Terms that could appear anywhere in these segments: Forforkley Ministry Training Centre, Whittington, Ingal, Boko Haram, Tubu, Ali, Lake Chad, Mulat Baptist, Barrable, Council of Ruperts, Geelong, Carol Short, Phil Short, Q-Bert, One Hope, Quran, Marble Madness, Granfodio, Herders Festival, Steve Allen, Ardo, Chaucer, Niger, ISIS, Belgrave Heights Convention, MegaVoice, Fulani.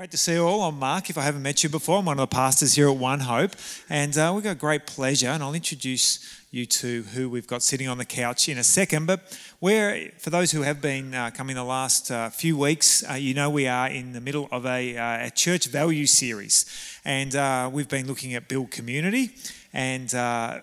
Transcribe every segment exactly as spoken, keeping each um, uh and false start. Great to see you all. I'm Mark. If I haven't met you before, I'm one of the pastors here at One Hope, and uh, we've got great pleasure, and I'll introduce you to who we've got sitting on the couch in a second, but we're, for those who have been uh, coming the last uh, few weeks, uh, you know we are in the middle of a, uh, a church value series, and uh, we've been looking at build community, and uh,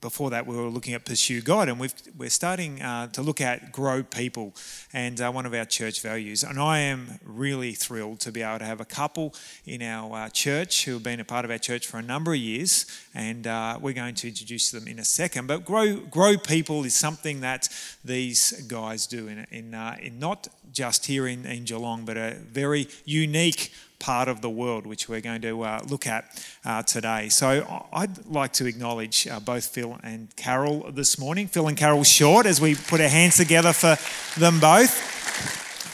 before that we were looking at pursue God, and we've, we're starting uh, to look at grow people, and uh, one of our church values. And I am really thrilled to be able to have a couple in our uh, church who have been a part of our church for a number of years, and uh, we're going to introduce them in a second. But grow grow people is something that these guys do in, in, uh, in not just here in, in Geelong, but a very unique part of the world, which we're going to uh, look at uh, today. So I'd like to acknowledge uh, both Phil and Carol this morning, Phil and Carol Short, as we put our hands together for them both.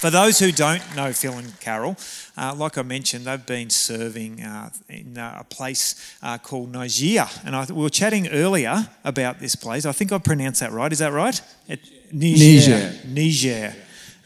For those who don't know Phil and Carol, uh, like I mentioned, they've been serving uh, in uh, a place uh, called Niger, and I, we were chatting earlier about this place. I think I pronounced that right. Is that right? Niger. Niger. Niger.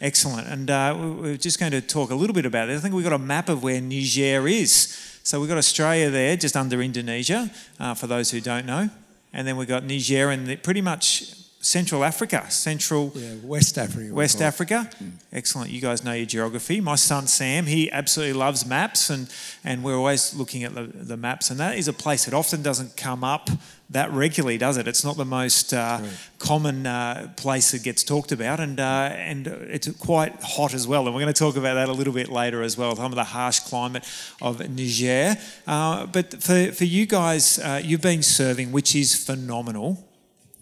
Excellent. And uh, we're just going to talk a little bit about it. I think we've got a map of where Niger is. So we've got Australia there, just under Indonesia, uh, for those who don't know. And then we've got Niger in the, pretty much Central Africa, Central... Yeah, West Africa. West Africa. Mm. Excellent. You guys know your geography. My son Sam, he absolutely loves maps, and, and we're always looking at the, the maps. And that is a place that often doesn't come up that regularly, does it? It's not the most uh, right. common uh, place that gets talked about, and uh, and it's quite hot as well. And we're going to talk about that a little bit later as well, some of the harsh climate of Niger. Uh, but for, for you guys, uh, you've been serving, which is phenomenal,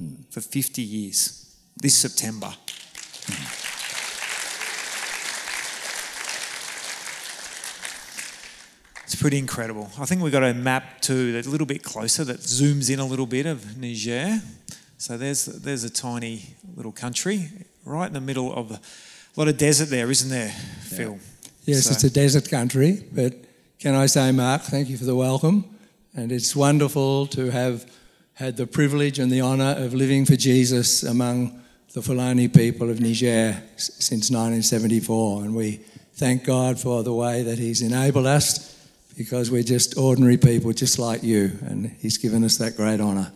mm. for fifty years this September. Mm. It's pretty incredible. I think we've got a map too that's a little bit closer that zooms in a little bit of Niger. So there's there's a tiny little country right in the middle of a lot of desert there, isn't there, yeah. Phil? Yes, so. It's a desert country. But can I say, Mark, thank you for the welcome. And it's wonderful to have had the privilege and the honour of living for Jesus among the Fulani people of Niger since nineteen seventy-four. And we thank God for the way that he's enabled us, because we're just ordinary people just like you, and he's given us that great honour.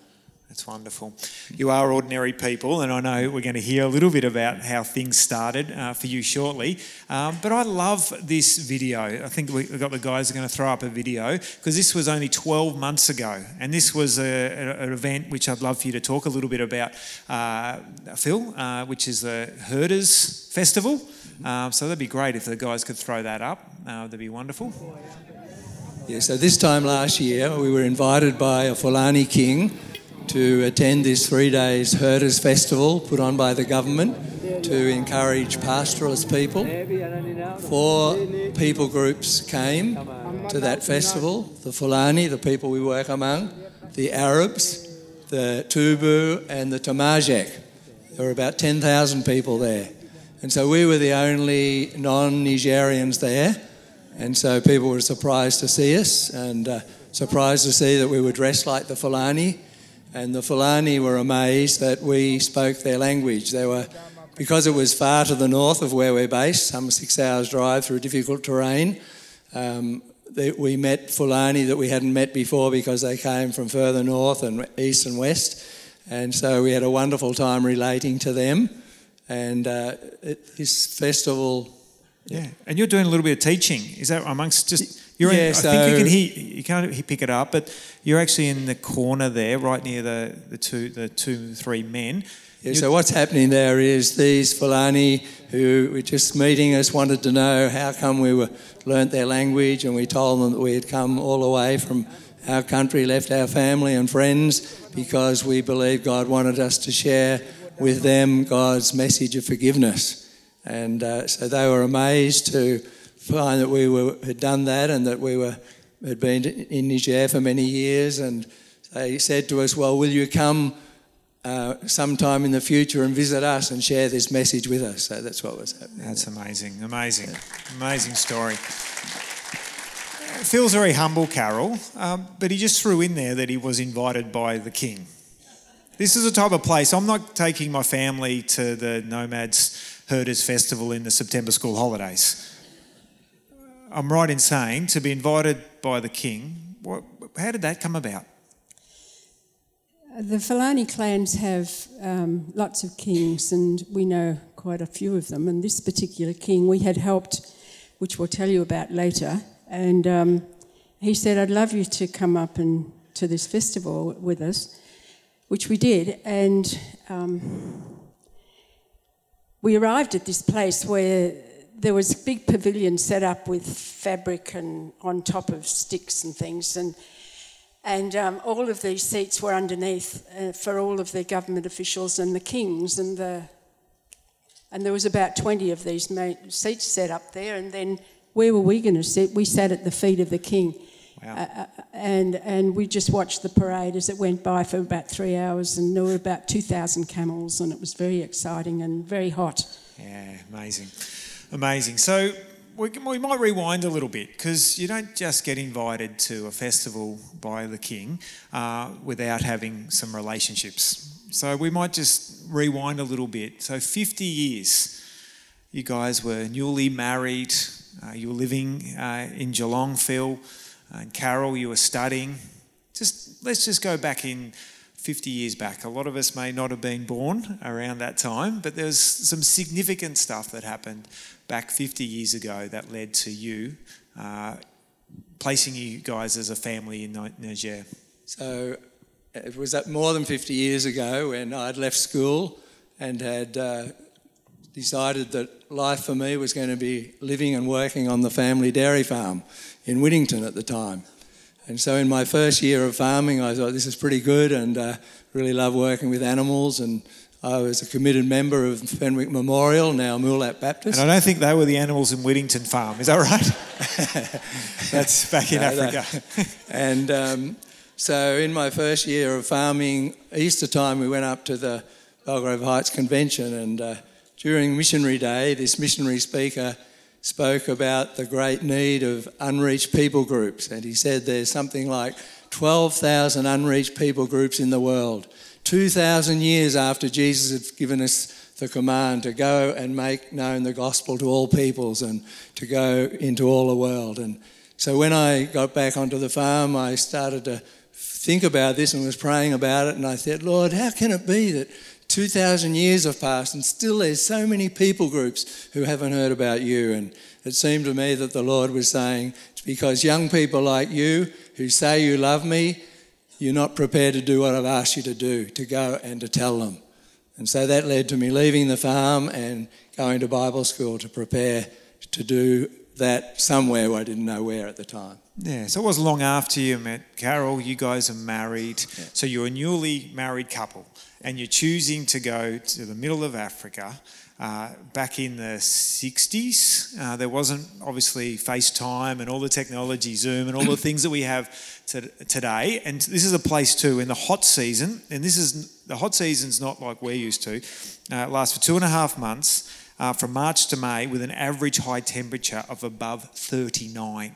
That's wonderful. You are ordinary people, and I know we're going to hear a little bit about how things started uh, for you shortly. Um, but I love this video. I think we've got the guys who are going to throw up a video, because this was only twelve months ago, and this was a, a, an event which I'd love for you to talk a little bit about, uh, Phil, uh, which is the Herders Festival. Uh, so that'd be great if the guys could throw that up. Uh, that'd be wonderful. Yeah, so this time last year, we were invited by a Fulani king to attend this three days Herders Festival put on by the government to encourage pastoralist people. Four people groups came to that festival: the Fulani, the people we work among, the Arabs, the Tubu and the Tamajek. There were about ten thousand people there. And so we were the only non-Nigerians there. And so people were surprised to see us, and uh, surprised to see that we were dressed like the Fulani. And the Fulani were amazed that we spoke their language. They were, because it was far to the north of where we're based, some six hours drive through difficult terrain, um, they, we met Fulani that we hadn't met before, because they came from further north and east and west. And so we had a wonderful time relating to them. And uh, it, this festival... Yeah. yeah, and you're doing a little bit of teaching. Is that amongst just... You're yeah, in, I so think you can hear... You can't pick it up, but you're actually in the corner there, right near the, the two, the two, three men. Yeah, so what's happening there is these Fulani who were just meeting us wanted to know how come we were learnt their language, and we told them that we had come all the way from our country, left our family and friends, because we believe God wanted us to share with them God's message of forgiveness. And uh, so they were amazed to find that we were, had done that, and that we were had been in Niger for many years. And they said to us, well, will you come uh, sometime in the future and visit us and share this message with us? So that's what was happening. That's amazing, amazing, yeah. amazing story. Phil's very humble, Carol, um, but he just threw in there that he was invited by the king. This is the type of place. I'm not taking my family to the Nomads Herders Festival in the September school holidays. I'm right in saying, to be invited by the king. What, how did that come about? The Fulani clans have um, lots of kings, and we know quite a few of them. And this particular king we had helped, which we'll tell you about later, and um, he said, I'd love you to come up and to this festival with us, which we did. And um, we arrived at this place where there was a big pavilion set up with fabric and on top of sticks and things, and and um, all of these seats were underneath uh, for all of the government officials and the kings, and the and there was about twenty of these seats set up there. And then where were we going to sit? We sat at the feet of the king. Wow. Uh, and and we just watched the parade as it went by for about three hours, and there were about two thousand camels, and it was very exciting and very hot. Yeah, amazing. Amazing. So we, we might rewind a little bit, because you don't just get invited to a festival by the king uh, without having some relationships. So we might just rewind a little bit. So fifty years, you guys were newly married, uh, you were living uh, in Geelong, Phil, and Carol, you were studying. Just let's just go back in fifty years back. A lot of us may not have been born around that time, but there's some significant stuff that happened back fifty years ago that led to you uh, placing you guys as a family in Niger. So it was that more than fifty years ago when I'd left school and had uh, decided that life for me was going to be living and working on the family dairy farm in Whittington at the time. And so in my first year of farming, I thought, this is pretty good, and uh, really love working with animals, and I was a committed member of Fenwick Memorial, now Mulat Baptist. And I don't think they were the animals in Whittington Farm, is that right? That's back in no, Africa. That, and um, so in my first year of farming, Easter time, we went up to the Belgrave Heights Convention, and uh, during missionary day, this missionary speaker spoke about the great need of unreached people groups, and he said there's something like twelve thousand unreached people groups in the world, two thousand years after Jesus had given us the command to go and make known the gospel to all peoples and to go into all the world. And so when I got back onto the farm, I started to think about this and was praying about it, and I said, Lord, how can it be that two thousand years have passed and still there's so many people groups who haven't heard about you? And it seemed to me that the Lord was saying, it's because young people like you who say you love me, you're not prepared to do what I've asked you to do, to go and to tell them. And so that led to me leaving the farm and going to Bible school to prepare to do that somewhere. I didn't know where at the time. Yeah, so it wasn't long after you met Carol, you guys are married. Yeah. So you're a newly married couple, and you're choosing to go to the middle of Africa. Uh, back in the sixties, uh, there wasn't obviously FaceTime and all the technology, Zoom and all the things that we have to, today. And this is a place too in the hot season, and this is the hot season's not like we're used to. Uh, it lasts for two and a half months uh, from March to May, with an average high temperature of above thirty-nine.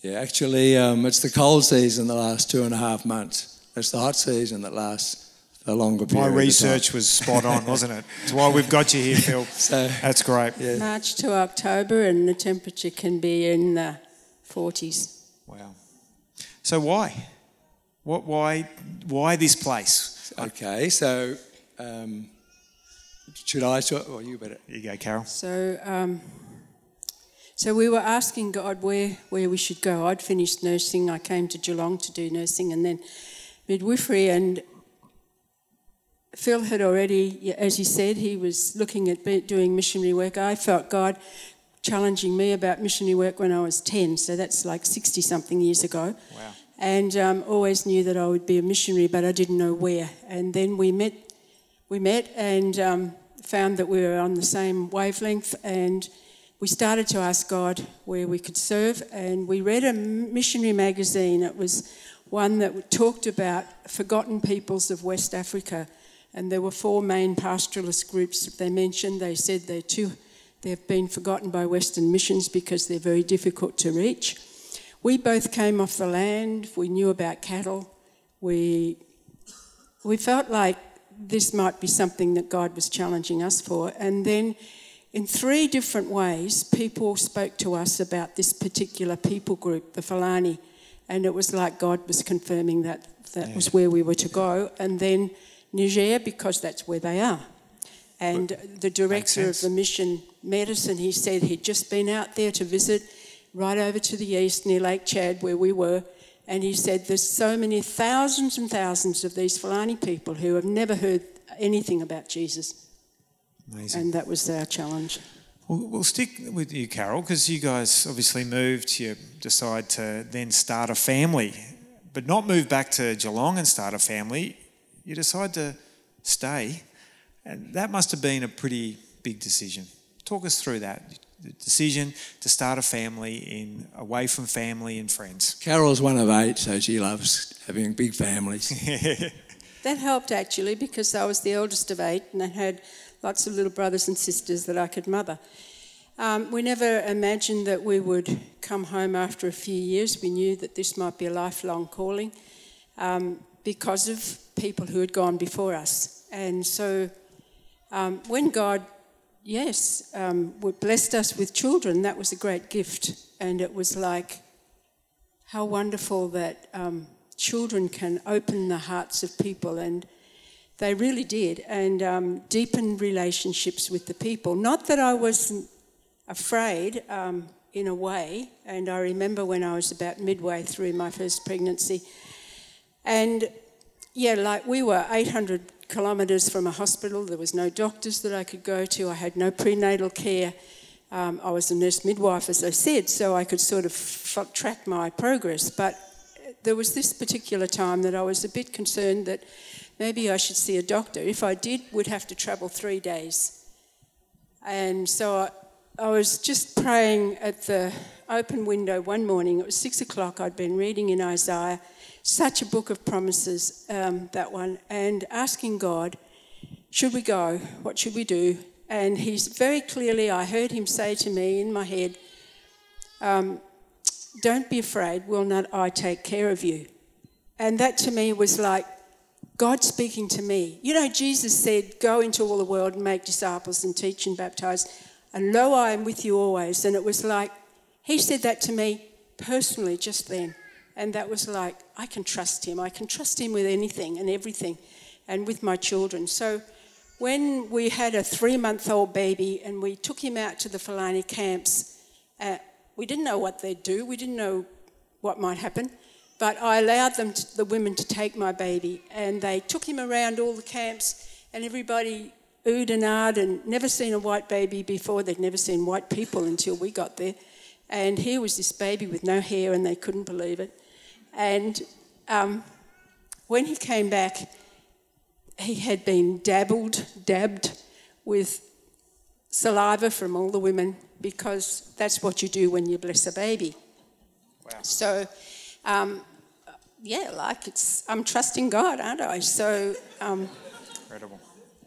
Yeah, actually, um, it's the cold season that lasts two and a half months. It's the hot season that lasts a longer period. My research was spot on, wasn't it? That's why we've got you here, Phil. So, that's great. Yeah. March to October, and the temperature can be in the forties. Wow. So why? What? Why? Why this place? Okay. So, um, should I? Or you better. Here you go, Carol. So, um, so we were asking God where where we should go. I'd finished nursing. I came to Geelong to do nursing, and then midwifery, and Phil had already, as he said, he was looking at doing missionary work. I felt God challenging me about missionary work when I was ten, so that's like sixty-something years ago. Wow. And um, always knew that I would be a missionary, but I didn't know where. And then we met, we met and um, found that we were on the same wavelength, and we started to ask God where we could serve, and we read a missionary magazine. It was one that talked about forgotten peoples of West Africa. And there were four main pastoralist groups that they mentioned. They said they're too, they've been forgotten by Western missions because they're very difficult to reach. We both came off the land. We knew about cattle. We we felt like this might be something that God was challenging us for. And then in three different ways, people spoke to us about this particular people group, the Fulani, and it was like God was confirming that that yeah. was where we were to go. And then Niger, because that's where they are. And but the director of the mission medicine, he said he'd just been out there to visit right over to the east near Lake Chad where we were, and he said there's so many thousands and thousands of these Fulani people who have never heard anything about Jesus. Amazing. And that was our challenge. We'll, we'll stick with you, Carol, because you guys obviously moved. You decide to then start a family, but not move back to Geelong and start a family. You decide to stay, and that must have been a pretty big decision. Talk us through that, the decision to start a family in away from family and friends. Carol's one of eight, so she loves having big families. That helped actually, because I was the eldest of eight and I had lots of little brothers and sisters that I could mother. Um, we never imagined that we would come home after a few years. We knew that this might be a lifelong calling um, because of people who had gone before us. And so um, when God, yes, um, blessed us with children, that was a great gift. And it was like, how wonderful that um, children can open the hearts of people, and they really did, and um, deepen relationships with the people. Not that I wasn't afraid, um, in a way, and I remember when I was about midway through my first pregnancy, and yeah, like we were eight hundred kilometres from a hospital, there was no doctors that I could go to, I had no prenatal care, um, I was a nurse midwife, as I said, so I could sort of f- track my progress, but there was this particular time that I was a bit concerned that maybe I should see a doctor. If I did, we'd have to travel three days. And so I, I was just praying at the open window one morning. It was six o'clock. I'd been reading in Isaiah, such a book of promises, um, that one, and asking God, should we go? What should we do? And he's very clearly, I heard him say to me in my head, um, don't be afraid, will not I take care of you? And that to me was like, God speaking to me. You know, Jesus said, go into all the world and make disciples and teach and baptise. And lo, I am with you always. And it was like, he said that to me personally just then. And that was like, I can trust him. I can trust him with anything and everything, and with my children. So when we had a three-month-old baby and we took him out to the Fulani camps, uh, we didn't know what they'd do. We didn't know what might happen. But I allowed them, to, the women, to take my baby, and they took him around all the camps, and everybody oohed and ahed, and never seen a white baby before. They'd never seen white people until we got there. And here was this baby with no hair, and they couldn't believe it. And um, when he came back, he had been dabbled, dabbed with saliva from all the women, because that's what you do when you bless a baby. Wow. So... Um, yeah, like it's, I'm trusting God, aren't I? So um, incredible.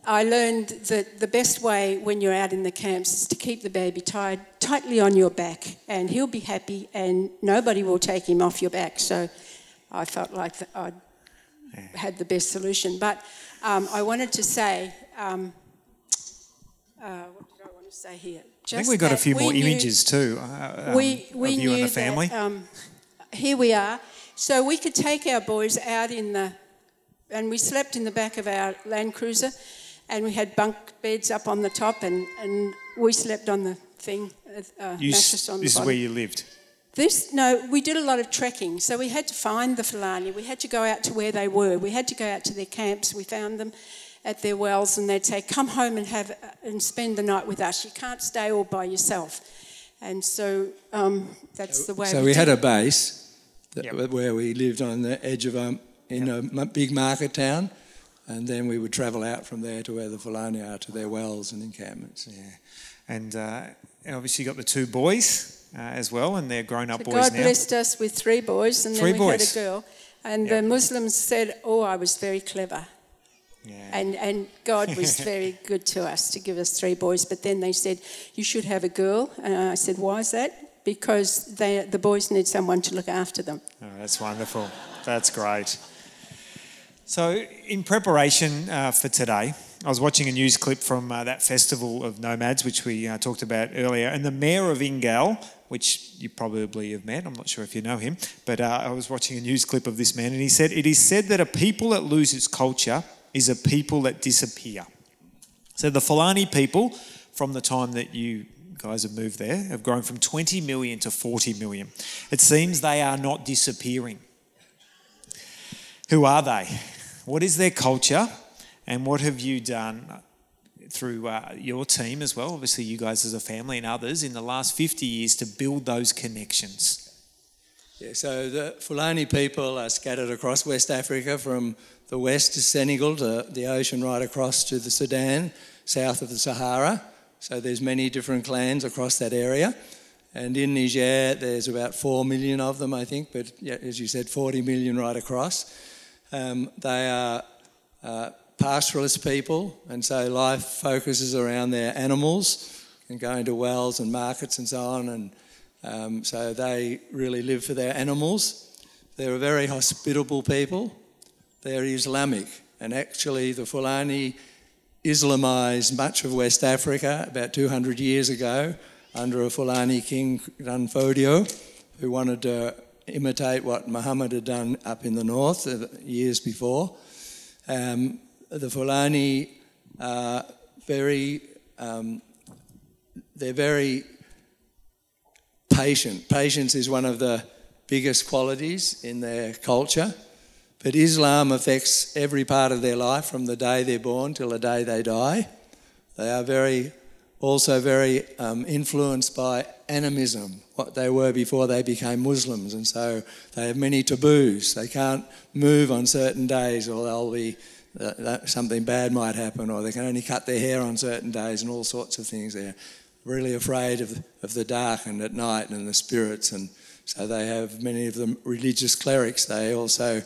I learned that the best way when you're out in the camps is to keep the baby tied tightly on your back, and he'll be happy and nobody will take him off your back. So I felt like that I'd yeah. had the best solution. But um, I wanted to say, um, uh, what did I want to say here? Just I think we got a few more knew, images too uh, we, um, we of you and the family. That, um, Here we are. So we could take our boys out in the... And we slept in the back of our Land Cruiser, and we had bunk beds up on the top, and, and we slept on the thing, uh, you mattress on the bottom. This is where you lived? This, no, we did a lot of trekking. So we had to find the Fulani. We had to go out to where they were. We had to go out to their camps. We found them at their wells, and they'd say, come home and have and spend the night with us. You can't stay all by yourself. And so um, that's the way... So we, we had a base... Yep. Where we lived on the edge of um, in yep. a big market town, and then we would travel out from there to where the Fulani are, to their wells and encampments. Yeah, and, uh, and obviously you got the two boys uh, as well, and they're grown up so boys God now. God blessed us with three boys, and three then we boys. had a girl. And yep. the Muslims said, "Oh, I was very clever," yeah. and and God was very good to us to give us three boys. But then they said, "You should have a girl," and I said, "Why is that?" Because they, the boys need someone to look after them. Oh, that's wonderful. That's great. So in preparation uh, for today, I was watching a news clip from uh, that festival of nomads, which we uh, talked about earlier, and the mayor of Ingal, which you probably have met, I'm not sure if you know him, but uh, I was watching a news clip of this man, and he said, "It is said that a people that lose its culture is a people that disappear." So the Fulani people, from the time that you guys have moved there, have grown from twenty million to forty million. It seems they are not disappearing. Who are they? What is their culture? And what have you done through uh, your team as well, obviously you guys as a family and others, in the last fifty years to build those connections? Yeah, so the Fulani people are scattered across West Africa, from the west to Senegal, to the ocean right across to the Sudan, south of the Sahara. So there's many different clans across that area. And in Niger, there's about four million of them, I think, but yeah, as you said, forty million right across. Um, they are uh, pastoralist people, and so life focuses around their animals and going to wells and markets and so on, and um, so they really live for their animals. They're a very hospitable people. They're Islamic, and actually the Fulani Islamised much of West Africa about two hundred years ago under a Fulani king, Granfodio, who wanted to imitate what Muhammad had done up in the north years before. Um, The Fulani are very, um, they're very patient. Patience is one of the biggest qualities in their culture. But Islam affects every part of their life from the day they're born till the day they die. They are very, also very um, influenced by animism, what they were before they became Muslims. And so they have many taboos. They can't move on certain days, or they'll be... That, that something bad might happen, or they can only cut their hair on certain days and all sorts of things. They're really afraid of, of the dark and at night and the spirits, and so they have many of them religious clerics. They also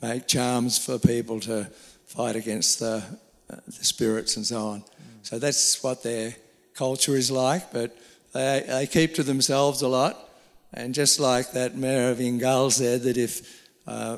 make charms for people to fight against the, uh, the spirits and so on. Mm. So that's what their culture is like, but they, they keep to themselves a lot, and just like that mayor of Ingal said, that if... Uh,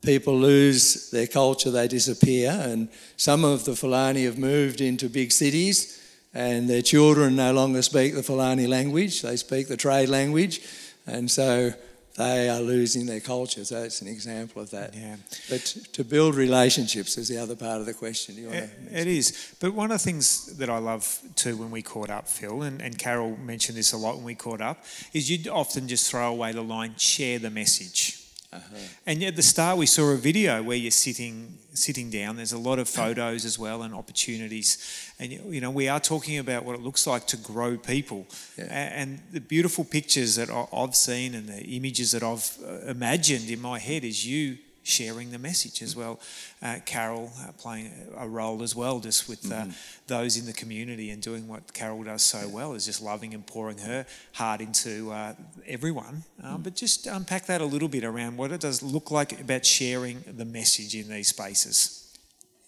people lose their culture, they disappear, and some of the Fulani have moved into big cities and their children no longer speak the Fulani language, they speak the trade language, and so they are losing their culture. So it's an example of that. Yeah. But to build relationships is the other part of the question. You want it, to it is. But one of the things that I love too when we caught up, Phil, and, and Carol mentioned this a lot when we caught up, is you'd often just throw away the line, share the message. Uh-huh. And at the start we saw a video where you're sitting sitting down. There's a lot of photos as well and opportunities. And, you know, we are talking about what it looks like to grow people. Yeah. And the beautiful pictures that I've seen and the images that I've imagined in my head is you sharing the message as well. Uh, Carol uh, playing a role as well, just with uh, mm-hmm. those in the community, and doing what Carol does so well is just loving and pouring her heart into uh, everyone. Um, mm-hmm. But just unpack that a little bit around what it does look like about sharing the message in these spaces.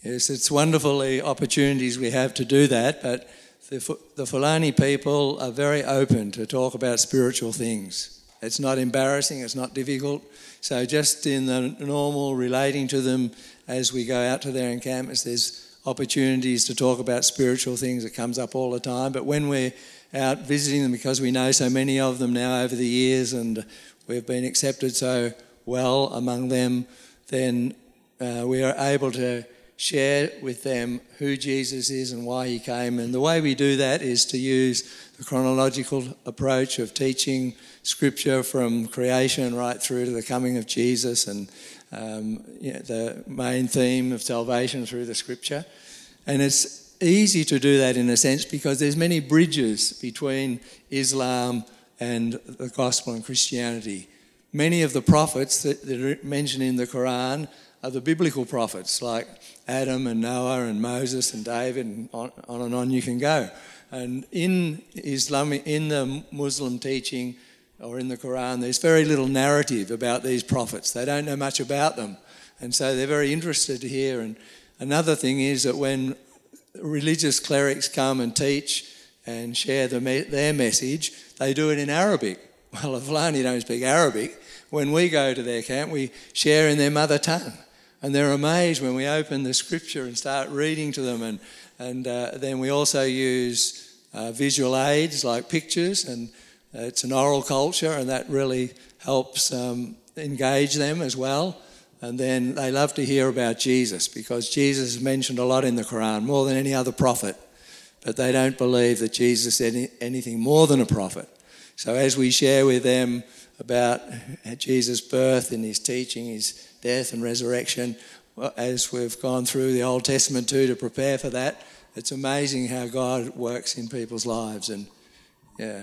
Yes, it's wonderful the opportunities we have to do that, but the, the Fulani people are very open to talk about spiritual things. It's not embarrassing, it's not difficult. So just in the normal relating to them as we go out to their encampments, there's opportunities to talk about spiritual things. It comes up all the time. But when we're out visiting them, because we know so many of them now over the years and we've been accepted so well among them, then uh, we are able to share with them who Jesus is and why he came. And the way we do that is to use the chronological approach of teaching scripture from creation right through to the coming of Jesus, and um, you know, the main theme of salvation through the scripture. And it's easy to do that in a sense because there's many bridges between Islam and the gospel and Christianity. Many of the prophets that, that are mentioned in the Quran are the biblical prophets, like Adam and Noah and Moses and David, and on, on and on you can go. And in Islam, in the Muslim teaching or in the Quran, there's very little narrative about these prophets. They don't know much about them. And so they're very interested to hear. And another thing is that when religious clerics come and teach and share the me- their message, they do it in Arabic. Well, the Fulani don't speak Arabic. When we go to their camp, we share in their mother tongue. And they're amazed when we open the scripture and start reading to them. And, and uh, then we also use uh, visual aids like pictures, and uh, it's an oral culture, and that really helps um, engage them as well. And then they love to hear about Jesus, because Jesus is mentioned a lot in the Quran, more than any other prophet. But they don't believe that Jesus said anything more than a prophet. So as we share with them about Jesus' birth and his teaching, his death and resurrection, as we've gone through the Old Testament too to prepare for that, it's amazing how God works in people's lives. And yeah.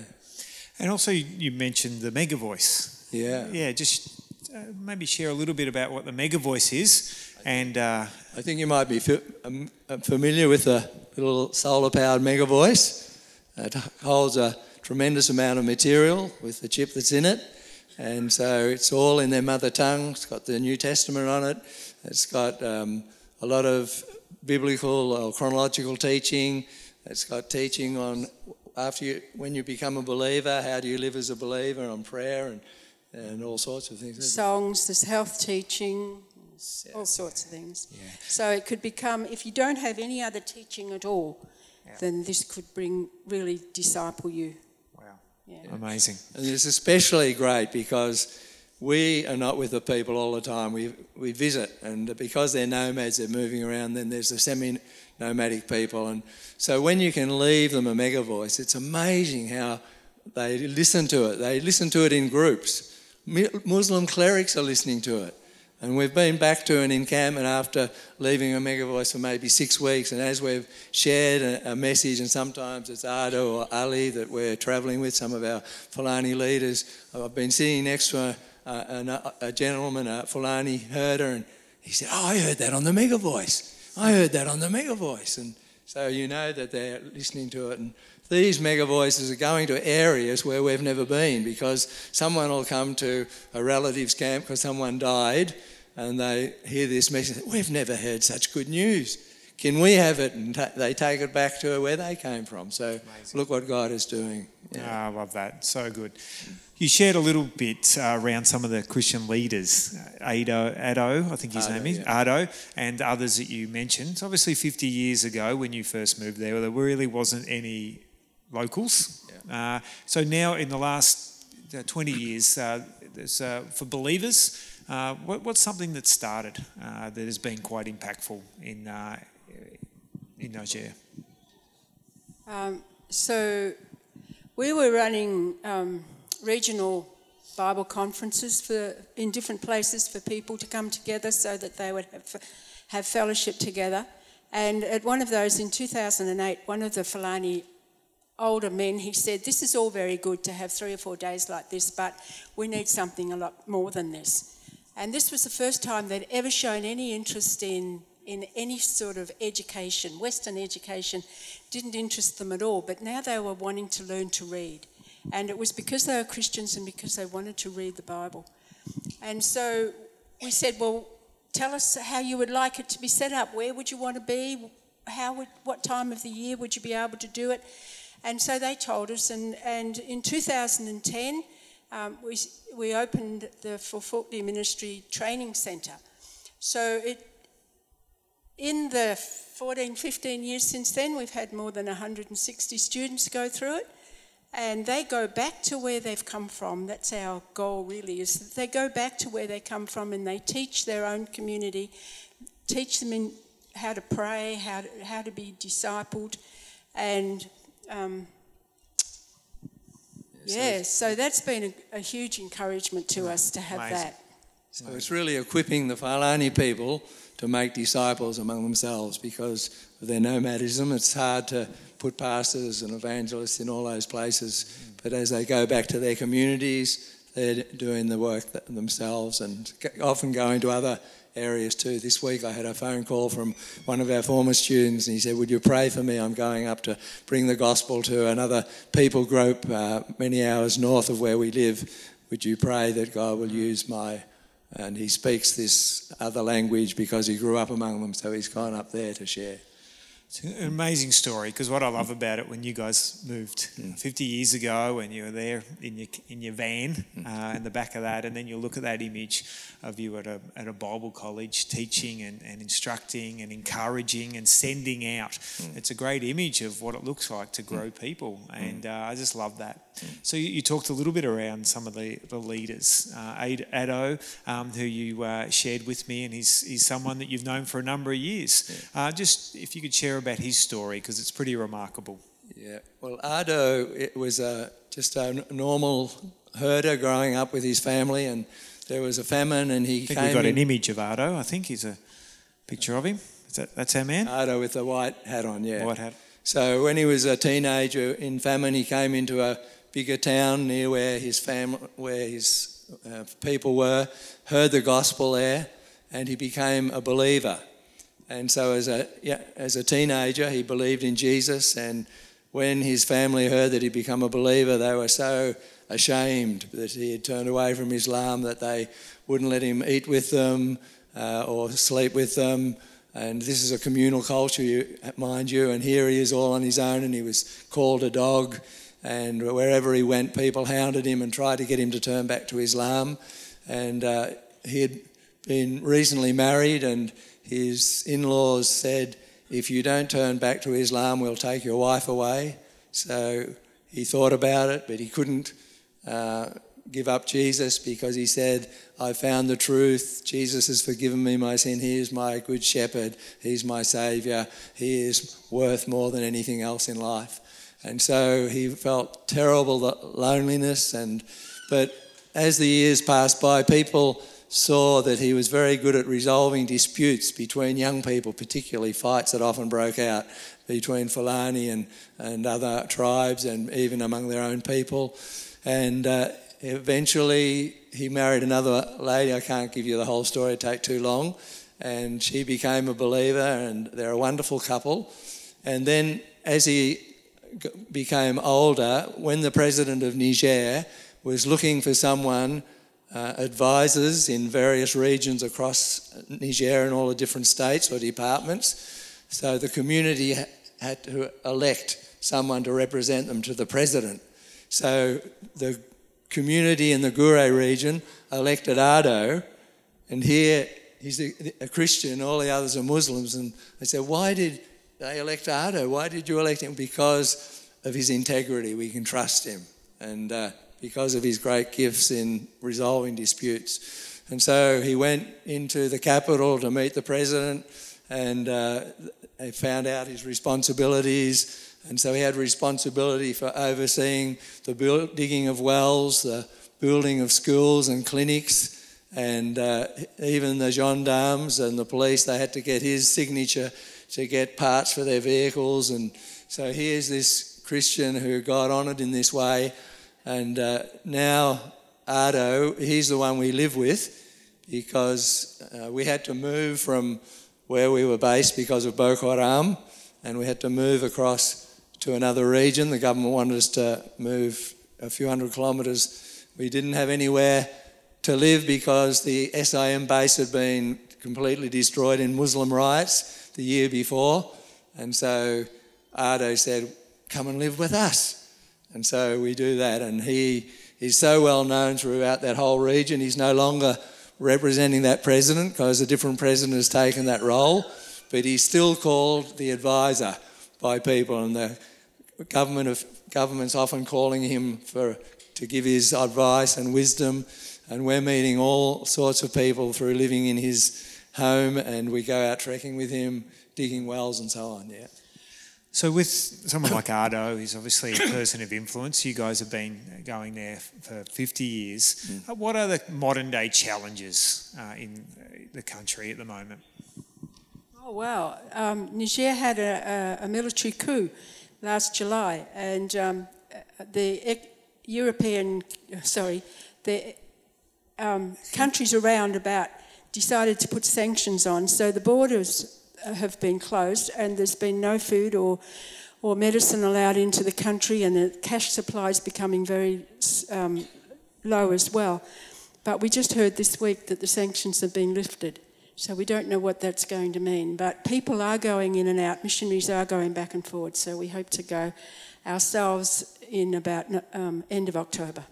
And also you mentioned the MegaVoice. Yeah. Yeah, just... Uh, maybe share a little bit about what the MegaVoice is. And uh, I think you might be fi- um, familiar with the little solar-powered MegaVoice. It holds a tremendous amount of material with the chip that's in it, and so it's all in their mother tongue. It's got the New Testament on it. It's got um, a lot of biblical or chronological teaching. It's got teaching on after you, when you become a believer, how do you live as a believer, on prayer and and all sorts of things. Songs, there's health teaching, yeah. all sorts of things. Yeah. So it could become, if you don't have any other teaching at all, yeah. then this could bring, really disciple you. Wow, yeah. Amazing. And it's especially great because we are not with the people all the time. We we visit, and because they're nomads, they're moving around, then there's the semi-nomadic people. And so when you can leave them a MegaVoice, it's amazing how they listen to it. They listen to it in groups. Muslim clerics are listening to it, and we've been back to an encampment after leaving a MegaVoice for maybe six weeks, and as we've shared a, a message, and sometimes it's Ardo or Ali that we're travelling with, some of our Fulani leaders. I've been sitting next to a, a, a, a gentleman, a Fulani herder, and he said, oh, I heard that on the MegaVoice. I heard that on the MegaVoice. And so you know that they're listening to it. And these MegaVoices are going to areas where we've never been, because someone will come to a relative's camp because someone died, and they hear this message, we've never heard such good news. Can we have it? And ta- they take it back to where they came from. So amazing. Look what God is doing. Yeah. Oh, I love that. So good. You shared a little bit uh, around some of the Christian leaders, Ado, Ado I think his Ardo, name is, yeah. Ardo, and others that you mentioned. So obviously fifty years ago when you first moved there, there really wasn't any locals. Yeah. Uh, so now in the last twenty years, uh, there's, uh, for believers, uh, what, what's something that started uh, that has been quite impactful in uh, in Niger? Um, so we were running um, regional Bible conferences for in different places for people to come together so that they would have, have fellowship together. And at one of those in two thousand eight, one of the Fulani older men, he said, this is all very good to have three or four days like this, but we need something a lot more than this. And this was the first time they'd ever shown any interest in in any sort of education. Western education didn't interest them at all, but now they were wanting to learn to read. And it was because they were Christians and because they wanted to read the Bible. And so we said, well, tell us how you would like it to be set up. Where would you want to be? How would, what time of the year would you be able to do it? And so they told us, and, and in two thousand ten, um, we, we opened the Forforkley Ministry Training Centre. So it in the fourteen, fifteen years since then, we've had more than one hundred sixty students go through it, and they go back to where they've come from. That's our goal, really, is that they go back to where they come from and they teach their own community, teach them in how to pray, how to, how to be discipled, and um, yeah, so that's been a, a huge encouragement to us to have Amazing. that. So it's really equipping the Fulani people to make disciples among themselves, because of their nomadism. It's hard to put pastors and evangelists in all those places, but as they go back to their communities, they're doing the work themselves and often going to other areas too. This week I had a phone call from one of our former students, and he said, would you pray for me? I'm going up to bring the gospel to another people group uh, many hours north of where we live. Would you pray that God will use my... And he speaks this other language because he grew up among them, so he's gone up there to share. It's an amazing story, because what I love about it, when you guys moved mm. fifty years ago and you were there in your in your van uh, in the back of that, and then you look at that image of you at a at a Bible college teaching and, and instructing and encouraging and sending out. Mm. It's a great image of what it looks like to grow people, and uh, I just love that. Mm. So you, you talked a little bit around some of the, the leaders. Uh, Ardo, um, who you uh, shared with me, and he's, he's someone that you've known for a number of years. Yeah. Uh, just if you could share a about his story, because it's pretty remarkable. Yeah, well, Ardo, it was a, just a normal herder growing up with his family, and there was a famine, and he I think came we've got in. An image of Ardo, I think he's a picture of him. Is that, that's our man? Ardo with the white hat on, yeah. White hat. So when he was a teenager in famine, he came into a bigger town near where his family, where his uh, people were, heard the gospel there, and he became a believer. And so as a yeah, as a teenager, he believed in Jesus, and when his family heard that he'd become a believer, they were so ashamed that he had turned away from Islam that they wouldn't let him eat with them uh, or sleep with them. And this is a communal culture, mind you, and here he is all on his own, and he was called a dog, and wherever he went, people hounded him and tried to get him to turn back to Islam. And uh, he had been recently married, and his in-laws said, if you don't turn back to Islam, we'll take your wife away. So he thought about it, but he couldn't uh, give up Jesus, because he said, I found the truth. Jesus has forgiven me my sin. He is my good shepherd. He's my saviour. He is worth more than anything else in life. And so he felt terrible loneliness. And but as the years passed by, people saw that he was very good at resolving disputes between young people, particularly fights that often broke out between Fulani and, and other tribes, and even among their own people. And uh, eventually he married another lady. I can't give you the whole story, it'd take too long. And she became a believer, and they're a wonderful couple. And then as he became older, when the president of Niger was looking for someone Uh, advisors in various regions across Niger and all the different states or departments. So the community ha- had to elect someone to represent them to the president. So the community in the Gouré region elected Ardo, and here he's a, a Christian, all the others are Muslims, and they said, why did they elect Ardo? Why did you elect him? Because of his integrity, we can trust him. And uh, because of his great gifts in resolving disputes. And so he went into the capital to meet the president, and uh, they found out his responsibilities. And so he had responsibility for overseeing the build, digging of wells, the building of schools and clinics, and uh, even the gendarmes and the police, they had to get his signature to get parts for their vehicles. And so here's this Christian who God honoured in this way. And uh, now Ardo, he's the one we live with, because uh, we had to move from where we were based because of Boko Haram, and we had to move across to another region. The government wanted us to move a few hundred kilometres. We didn't have anywhere to live because the S I M base had been completely destroyed in Muslim riots the year before. And so Ardo said, come and live with us. And so we do that, and he is so well known throughout that whole region. He's no longer representing that president because a different president has taken that role, but he's still called the advisor by people, and the government of government's often calling him for to give his advice and wisdom. And we're meeting all sorts of people through living in his home, and we go out trekking with him, digging wells and so on, yeah. So with someone like Ardo, he's obviously a person of influence. You guys have been going there for fifty years. Mm. What are the modern-day challenges uh, in the country at the moment? Oh, wow. Um, Niger had a, a, a military coup last July, and um, the European, sorry, the um, countries around about decided to put sanctions on, so the borders have been closed, and there's been no food or or medicine allowed into the country, and the cash supply is becoming very um, low as well. But we just heard this week that the sanctions have been lifted. So we don't know what that's going to mean. But people are going in and out. Missionaries are going back and forward. So we hope to go ourselves in about um, end of October.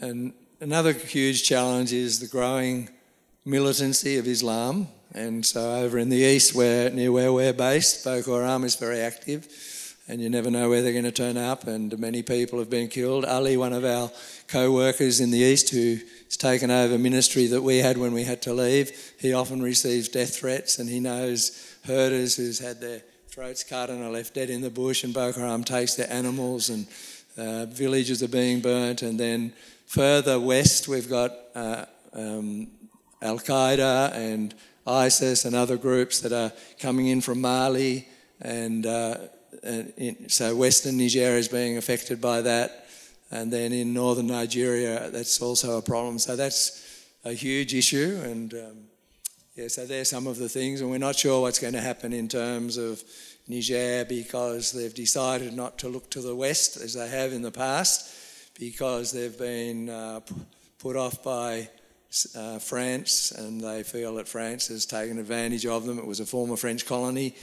And another huge challenge is the growing militancy of Islam. And so over in the east, where, near where we're based, Boko Haram is very active. And you never know where they're going to turn up. And many people have been killed. Ali, one of our co-workers in the east, who has taken over ministry that we had when we had to leave, he often receives death threats, and he knows herders who's had their throats cut and are left dead in the bush, and Boko Haram takes their animals, and uh, villages are being burnt. And then further west, we've got uh, um, Al-Qaeda and ISIS and other groups that are coming in from Mali, and... Uh, And in, so Western Nigeria is being affected by that, and then in northern Nigeria that's also a problem. So that's a huge issue, and um, yeah, so there's some of the things, and we're not sure what's going to happen in terms of Niger, because they've decided not to look to the west as they have in the past, because they've been uh, p- put off by uh, France, and they feel that France has taken advantage of them. It was a former French colony.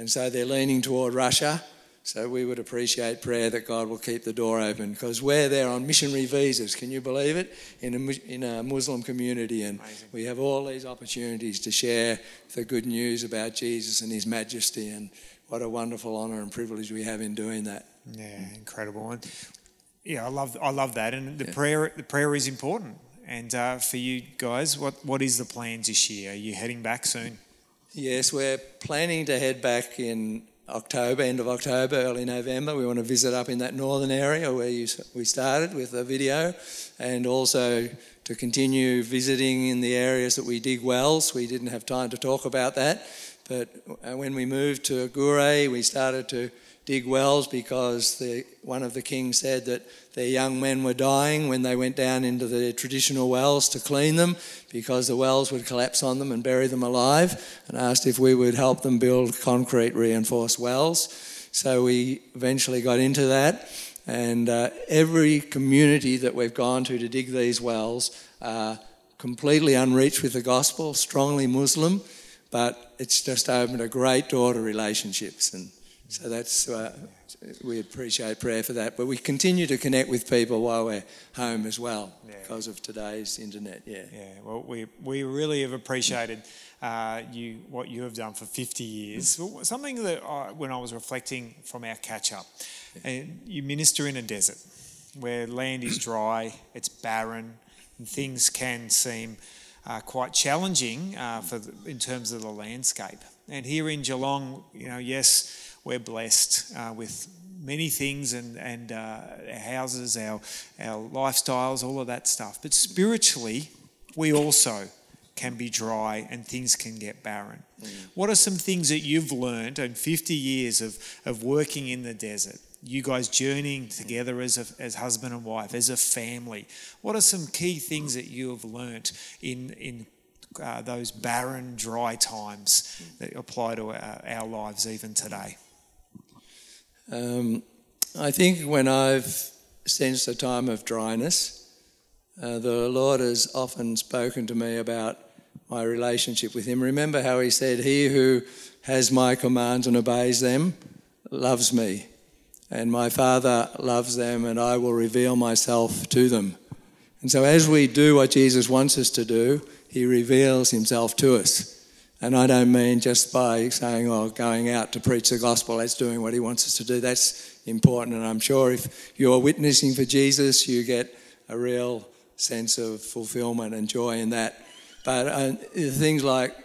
And so they're leaning toward Russia. So we would appreciate prayer that God will keep the door open, because we're there on missionary visas, can you believe it, in a, in a Muslim community. And amazing. We have all these opportunities to share the good news about Jesus and his majesty, and what a wonderful honour and privilege we have in doing that. Yeah, incredible. And yeah, I love I love that. And the yeah. prayer the prayer is important. And uh, for you guys, what, what is the plans this year? Are you heading back soon? Yes, we're planning to head back in October, end of October, early November. We want to visit up in that northern area where you, we started with the video, and also to continue visiting in the areas that we dig wells. We didn't have time to talk about that, but when we moved to Gouré, we started to dig wells because the, one of the kings said that their young men were dying when they went down into the traditional wells to clean them, because the wells would collapse on them and bury them alive, and asked if we would help them build concrete reinforced wells. So we eventually got into that, and uh, every community that we've gone to to dig these wells are completely unreached with the gospel, strongly Muslim, but it's just opened a great door to relationships. And so that's, uh, we appreciate prayer for that. But we continue to connect with people while we're home as well, yeah, because of today's internet, yeah. Yeah, well, we we really have appreciated uh, you what you have done for fifty years. Something that I, when I was reflecting from our catch-up, and you minister in a desert where land is dry, it's barren, and things can seem uh, quite challenging uh, for the, in terms of the landscape. And here in Geelong, you know, yes... we're blessed uh, with many things, and, and uh, our houses, our, our lifestyles, all of that stuff. But spiritually, we also can be dry and things can get barren. Mm. What are some things that you've learned in fifty years of, of working in the desert? You guys journeying together as a, as husband and wife, as a family. What are some key things that you have learned in, in uh, those barren, dry times that apply to our, our lives even today? Um, I think when I've sensed a time of dryness, uh, the Lord has often spoken to me about my relationship with him. Remember how he said, "He who has my commands and obeys them loves me, and my Father loves them, and I will reveal myself to them." And so as we do what Jesus wants us to do, he reveals himself to us. And I don't mean just by saying, oh, going out to preach the gospel, that's doing what he wants us to do. That's important. And I'm sure if you're witnessing for Jesus, you get a real sense of fulfillment and joy in that. But uh, things like,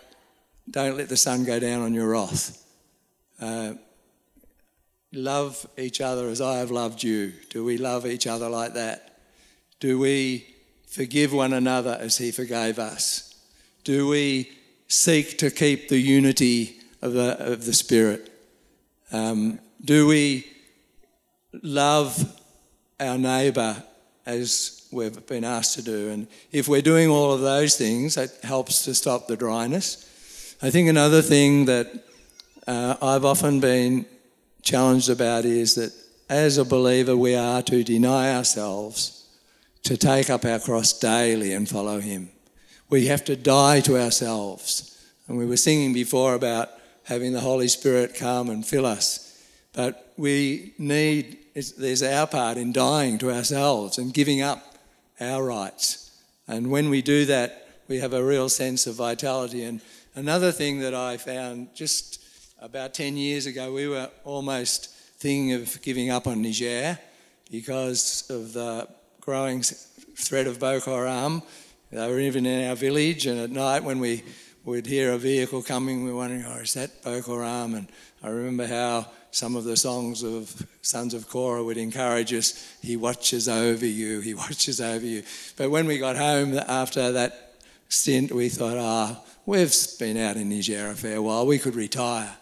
don't let the sun go down on your wrath. Uh, love each other as I have loved you. Do we love each other like that? Do we forgive one another as he forgave us? Do we seek to keep the unity of the, of the Spirit? Um, do we love our neighbour as we've been asked to do? And if we're doing all of those things, it helps to stop the dryness. I think another thing that uh, I've often been challenged about is that as a believer, we are to deny ourselves, to take up our cross daily and follow him. we have to die to ourselves. And we were singing before about having the Holy Spirit come and fill us. But we need, there's our part in dying to ourselves and giving up our rights. And when we do that, we have a real sense of vitality. And another thing that I found just about ten years ago, we were almost thinking of giving up on Niger because of the growing threat of Boko Haram. They were even in our village, and at night when we would hear a vehicle coming, we were wondering, oh, is that Boko Haram? And I remember how some of the songs of Sons of Korah would encourage us, he watches over you, he watches over you. But when we got home after that stint, we thought, ah, oh, we've been out in Niger a fair while, we could retire.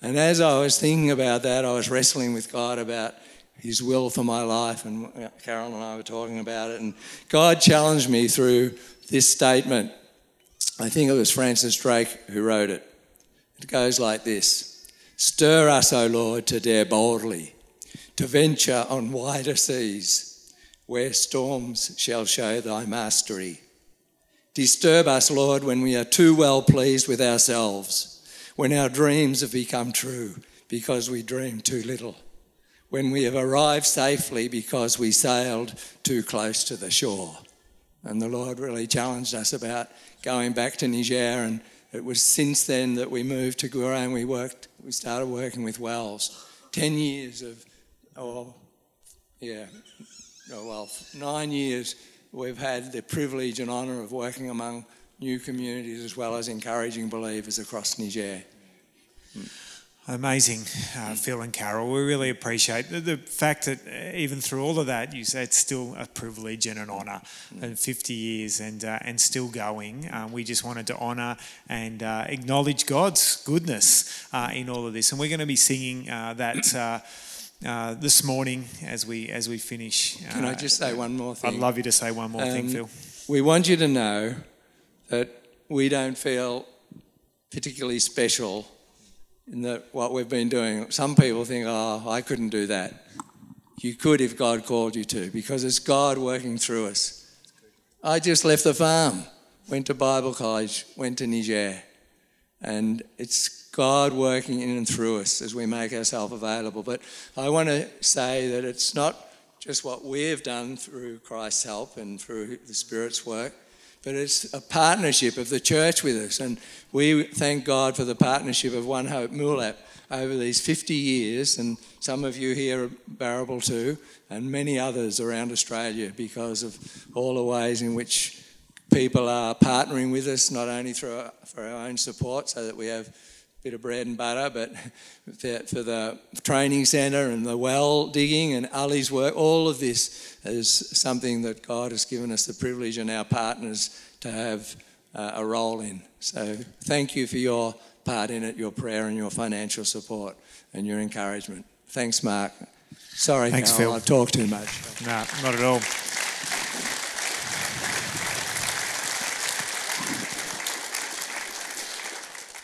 And as I was thinking about that, I was wrestling with God about his will for my life, and Carol and I were talking about it, and God challenged me through this statement. I think it was Francis Drake who wrote it. It goes like this: stir us, O Lord, to dare boldly, to venture on wider seas, where storms shall show thy mastery. Disturb us, Lord, when we are too well pleased with ourselves, when our dreams have become true because we dream too little, when we have arrived safely because we sailed too close to the shore. And the Lord really challenged us about going back to Niger, and it was since then that we moved to Gouré and we worked, we started working with wells. Ten years of, oh, yeah, oh, well, nine years we've had the privilege and honour of working among new communities as well as encouraging believers across Niger. Mm. Amazing, uh, Phil and Carol. We really appreciate the, the fact that even through all of that, you say it's still a privilege and an honour, and fifty years and uh, and still going. Um, we just wanted to honour and uh, acknowledge God's goodness uh, in all of this. And we're going to be singing uh, that uh, uh, this morning as we as we finish. Uh, Can I just say one more thing? I'd love you to say one more um, thing, Phil. We want you to know that we don't feel particularly special in that what we've been doing. Some people think, oh, I couldn't do that. You could if God called you to, because it's God working through us. I just left the farm, went to Bible college, went to Niger, and it's God working in and through us as we make ourselves available. But I want to say that it's not just what we've done through Christ's help and through the Spirit's work, but it's a partnership of the church with us. And we thank God for the partnership of One Hope Mulat over these fifty years, and some of you here at Barrable too, and many others around Australia, because of all the ways in which people are partnering with us, not only through our, for our own support so that we have a bit of bread and butter, but for the training centre and the well digging and Ali's work. All of this is something that God has given us the privilege and our partners to have uh, a role in. So thank you for your part in it, your prayer and your financial support and your encouragement. Thanks, Mark. Sorry, Thanks, Carol, Phil. I've talked too much. No, not at all.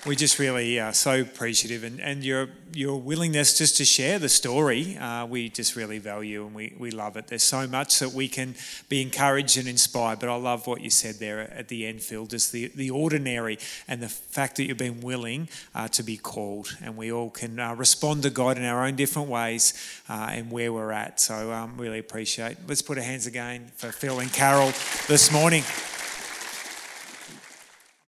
We're just really uh, so appreciative, and, and your your willingness just to share the story, uh, we just really value, and we, we love it. There's so much that we can be encouraged and inspired, but I love what you said there at the end, Phil, just the, the ordinary and the fact that you've been willing uh, to be called, and we all can uh, respond to God in our own different ways uh, and where we're at. So um, really appreciate. Let's put our hands again for Phil and Carol this morning.